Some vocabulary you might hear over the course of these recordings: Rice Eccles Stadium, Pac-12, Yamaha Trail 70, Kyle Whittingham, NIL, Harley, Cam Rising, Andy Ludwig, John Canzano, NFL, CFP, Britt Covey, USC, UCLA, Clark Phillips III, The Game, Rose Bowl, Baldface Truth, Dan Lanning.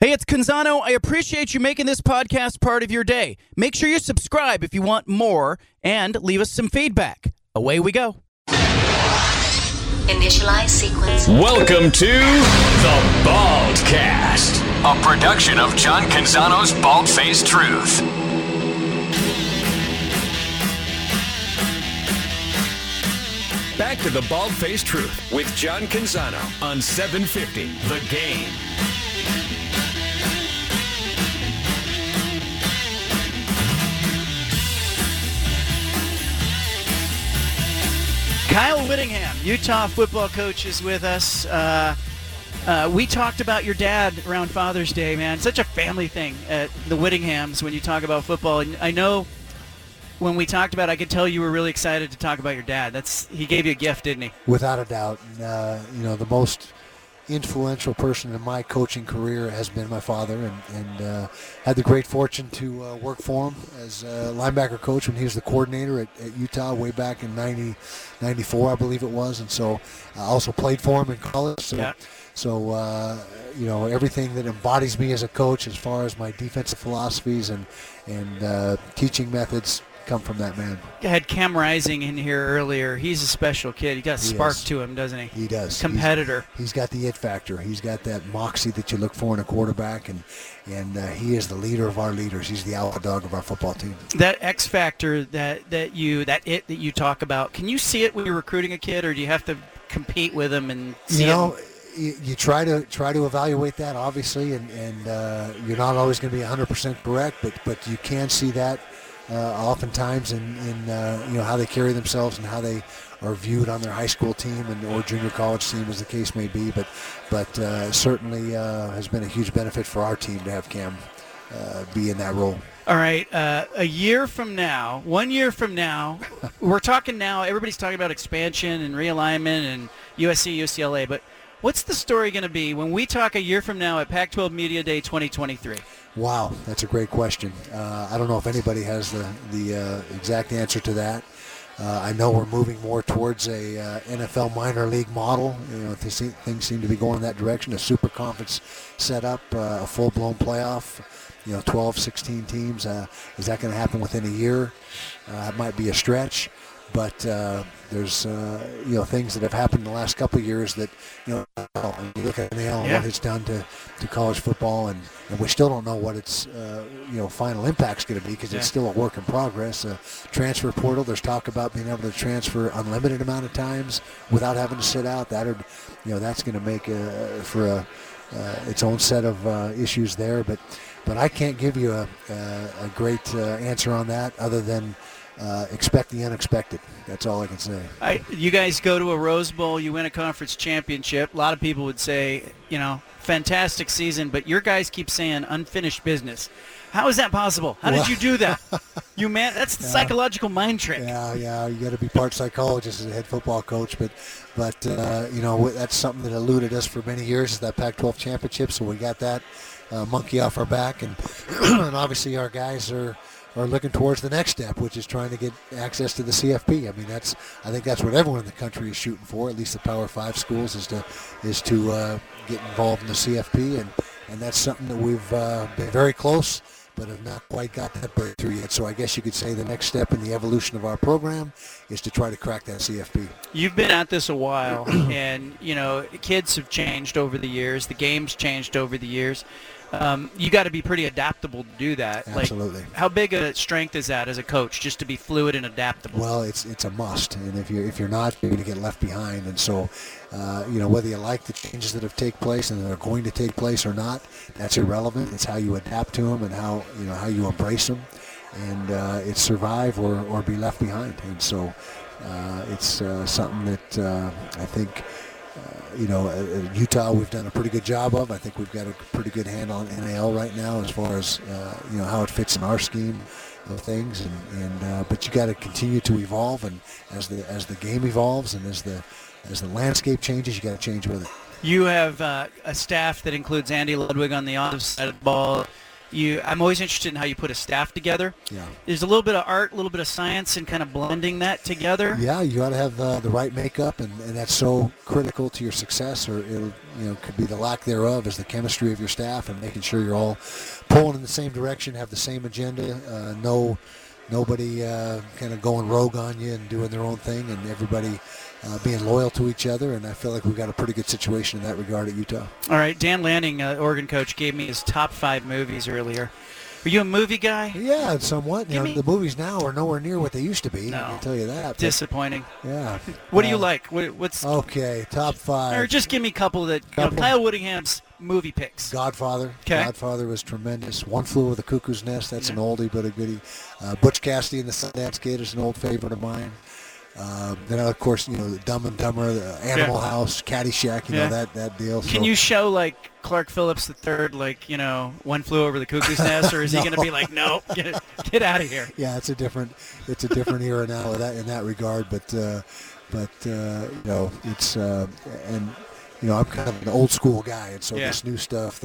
Hey, it's Canzano. I appreciate you making this podcast part of your day. Make sure you subscribe if you want more and leave us some feedback. Away we go. Initialize sequence. Welcome to The Baldcast, a production of John Canzano's Baldface Truth. Back to The Baldface Truth with John Canzano on 750 The Game. Kyle Whittingham, Utah football coach, is with us. We talked about your dad around Father's Day, man. Such a family thing at the Whittinghams when you talk about football. And I know when we talked about it, I could tell you were really excited to talk about your dad. He gave you a gift, didn't he? Without a doubt. And, the most influential person in my coaching career has been my father, and had the great fortune to work for him as a linebacker coach when he was the coordinator at Utah way back in 94, I believe it was, and so I also played for him in college. So everything that embodies me as a coach as far as my defensive philosophies and teaching methods come from that man. I had Cam Rising in here earlier. He's a special kid. He got a spark to him, doesn't he? He does. Competitor. He's got the it factor. He's got that moxie that you look for in a quarterback, and he is the leader of our leaders. He's the alpha dog of our football team. That X factor that you talk about. Can you see it when you're recruiting a kid, or do you have to compete with him and see it? You try to evaluate that, obviously, and you're not always going to be 100% correct, but you can see that. Oftentimes in how they carry themselves and how they are viewed on their high school team and or junior college team, as the case may be, but certainly has been a huge benefit for our team to have Cam be in that role. All right, one year from now, we're talking now. Everybody's talking about expansion and realignment and USC, UCLA, but what's the story going to be when we talk a year from now at Pac-12 Media Day 2023? Wow, that's a great question. I don't know if anybody has the exact answer to that. I know we're moving more towards a NFL minor league model. Things seem to be going in that direction. A super conference setup, a full-blown playoff. 12, 16 teams. Is that going to happen within a year? It might be a stretch, but there's things that have happened in the last couple of years that you look at NIL and what it's done to college football, and we still don't know what its final impact's going to be because it's still a work in progress. Transfer portal, there's talk about being able to transfer unlimited amount of times without having to sit out. That's going to make for its own set of issues there, but I can't give you a great answer on that other than. Expect the unexpected. That's all I can say. You guys go to a Rose Bowl, you win a conference championship. A lot of people would say, fantastic season, but your guys keep saying unfinished business. How is that possible? How did you do that? That's the psychological mind trick. Yeah, you got to be part psychologist as a head football coach, but that's something that eluded us for many years is that Pac-12 championship, so we got that monkey off our back, and obviously our guys are looking towards the next step, which is trying to get access to the CFP. I mean, I think that's what everyone in the country is shooting for. At least the Power 5 schools is to get involved in the CFP, and that's something that we've been very close, but have not quite got that breakthrough yet. So I guess you could say the next step in the evolution of our program is to try to crack that CFP. You've been at this a while, and kids have changed over the years. The game's changed over the years. You got to be pretty adaptable to do that. Absolutely. Like, how big a strength is that as a coach, just to be fluid and adaptable? Well, it's a must, and if you're not, you're going to get left behind. And so, whether you like the changes that have taken place and that are going to take place or not, that's irrelevant. It's how you adapt to them and how you embrace them, and it's survive or be left behind. And so, it's something that I think. Utah, we've done a pretty good job of. I think we've got a pretty good handle on NIL right now as far as how it fits in our scheme of things. But you got to continue to evolve, and as the game evolves and as the landscape changes, you got to change with it. You have a staff that includes Andy Ludwig on the offensive side of the ball. I'm always interested in how you put a staff together. Yeah. There's a little bit of art, a little bit of science, and kind of blending that together. Yeah, you got to have the right makeup, and that's so critical to your success, or it'll, could be the lack thereof, is the chemistry of your staff and making sure you're all pulling in the same direction, have the same agenda, nobody kind of going rogue on you and doing their own thing, and everybody being loyal to each other, and I feel like we've got a pretty good situation in that regard at Utah. All right, Dan Lanning, Oregon coach, gave me his top 5 movies earlier. Are you a movie guy? Yeah, somewhat. The movies now are nowhere near what they used to be. No. I'll tell you that. Disappointing. Yeah. What do you like? What's okay? Top 5. Or just give me a couple that. Kyle Whittingham's movie picks. Godfather. Okay. Godfather was tremendous. One Flew Over the Cuckoo's Nest. That's an oldie but a goodie. Butch Cassidy and the Sundance Kid is an old favorite of mine. Then, of course, Dumb and Dumber, the Animal House, Caddyshack, that deal. So. Can you show, Clark Phillips III, One Flew Over the Cuckoo's Nest, or is he going to be like, no, get out of here? Yeah, it's a different era now in that regard, but it's I'm kind of an old school guy, and so this new stuff,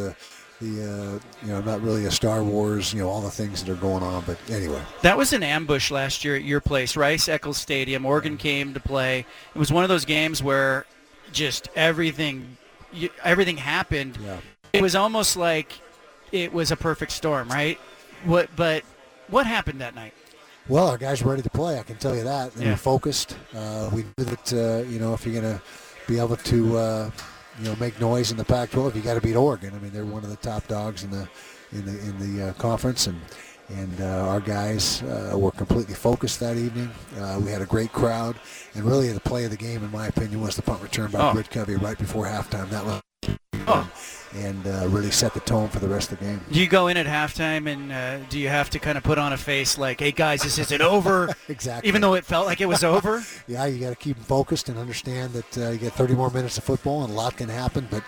I'm not really a Star Wars, all the things that are going on, but anyway. That was an ambush last year at your place, Rice Eccles Stadium. Oregon came to play. It was one of those games where just everything happened. Yeah. It was almost like it was a perfect storm, right? But what happened that night? Well, our guys were ready to play, I can tell you that. They were focused. We knew that, if you're going to be able to make noise in the Pac-12. You got to beat Oregon. I mean, they're one of the top dogs in the conference, and our guys were completely focused that evening. We had a great crowd, and really the play of the game, in my opinion, was the punt return by Britt Covey right before halftime. That was and really set the tone for the rest of the game. Do you go in at halftime and do you have to kind of put on a face like, hey, guys, this isn't over? Exactly. Even though it felt like it was over? Yeah, you got to keep them focused and understand that you get 30 more minutes of football and a lot can happen, but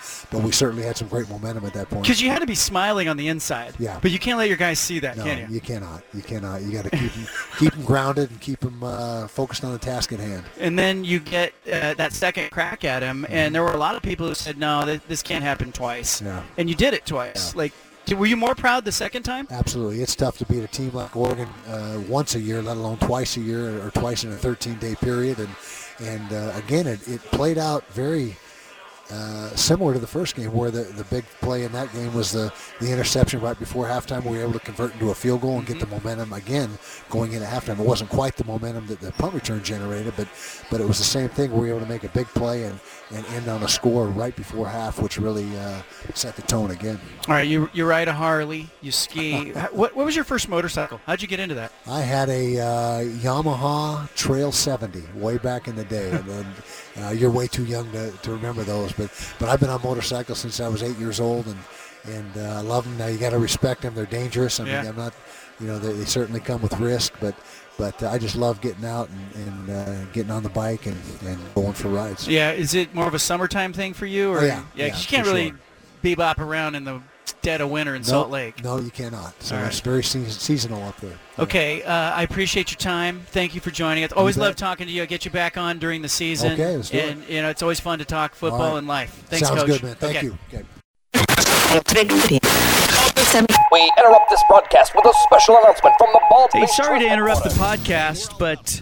we certainly had some great momentum at that point. Because you had to be smiling on the inside. Yeah. But you can't let your guys see that, can you? No, you cannot. You cannot. You got to keep them grounded and keep them focused on the task at hand. And then you get that second crack at him, and there were a lot of people who said, no, this can't happen twice. Yeah. And you did it twice. Yeah. Were you more proud the second time? Absolutely. It's tough to beat a team like Oregon once a year, let alone twice a year or twice in a 13-day period. And again, it played out very similar to the first game, where the big play in that game was the interception right before halftime. We were able to convert into a field goal and get the momentum again going into halftime. It wasn't quite the momentum that the punt return generated, but it was the same thing. We were able to make a big play and end on a score right before half, which really set the tone again. All right, you ride a Harley, you ski. What was your first motorcycle? How'd you get into that? I had a Yamaha Trail 70 way back in the day. And then, you're way too young to remember those, but I've been on motorcycles since I was 8 years old, and I love them. Now you got to respect them; they're dangerous. I mean, I'm not, they certainly come with risk, but I just love getting out and getting on the bike and going for rides. Yeah, is it more of a summertime thing for you? Or yeah, 'cause you can't really bebop around in the dead of winter in Salt Lake. No, you cannot. So it's very seasonal up there. Okay, I appreciate your time. Thank you for joining us. Always love talking to you. I'll get you back on during the season. Okay, let's do it. It's always fun to talk football and life. Thanks, Coach. Sounds good, man. Thank you. Okay. We interrupt this broadcast with a special announcement from the Baldface Truth. Hey, sorry to interrupt the podcast, but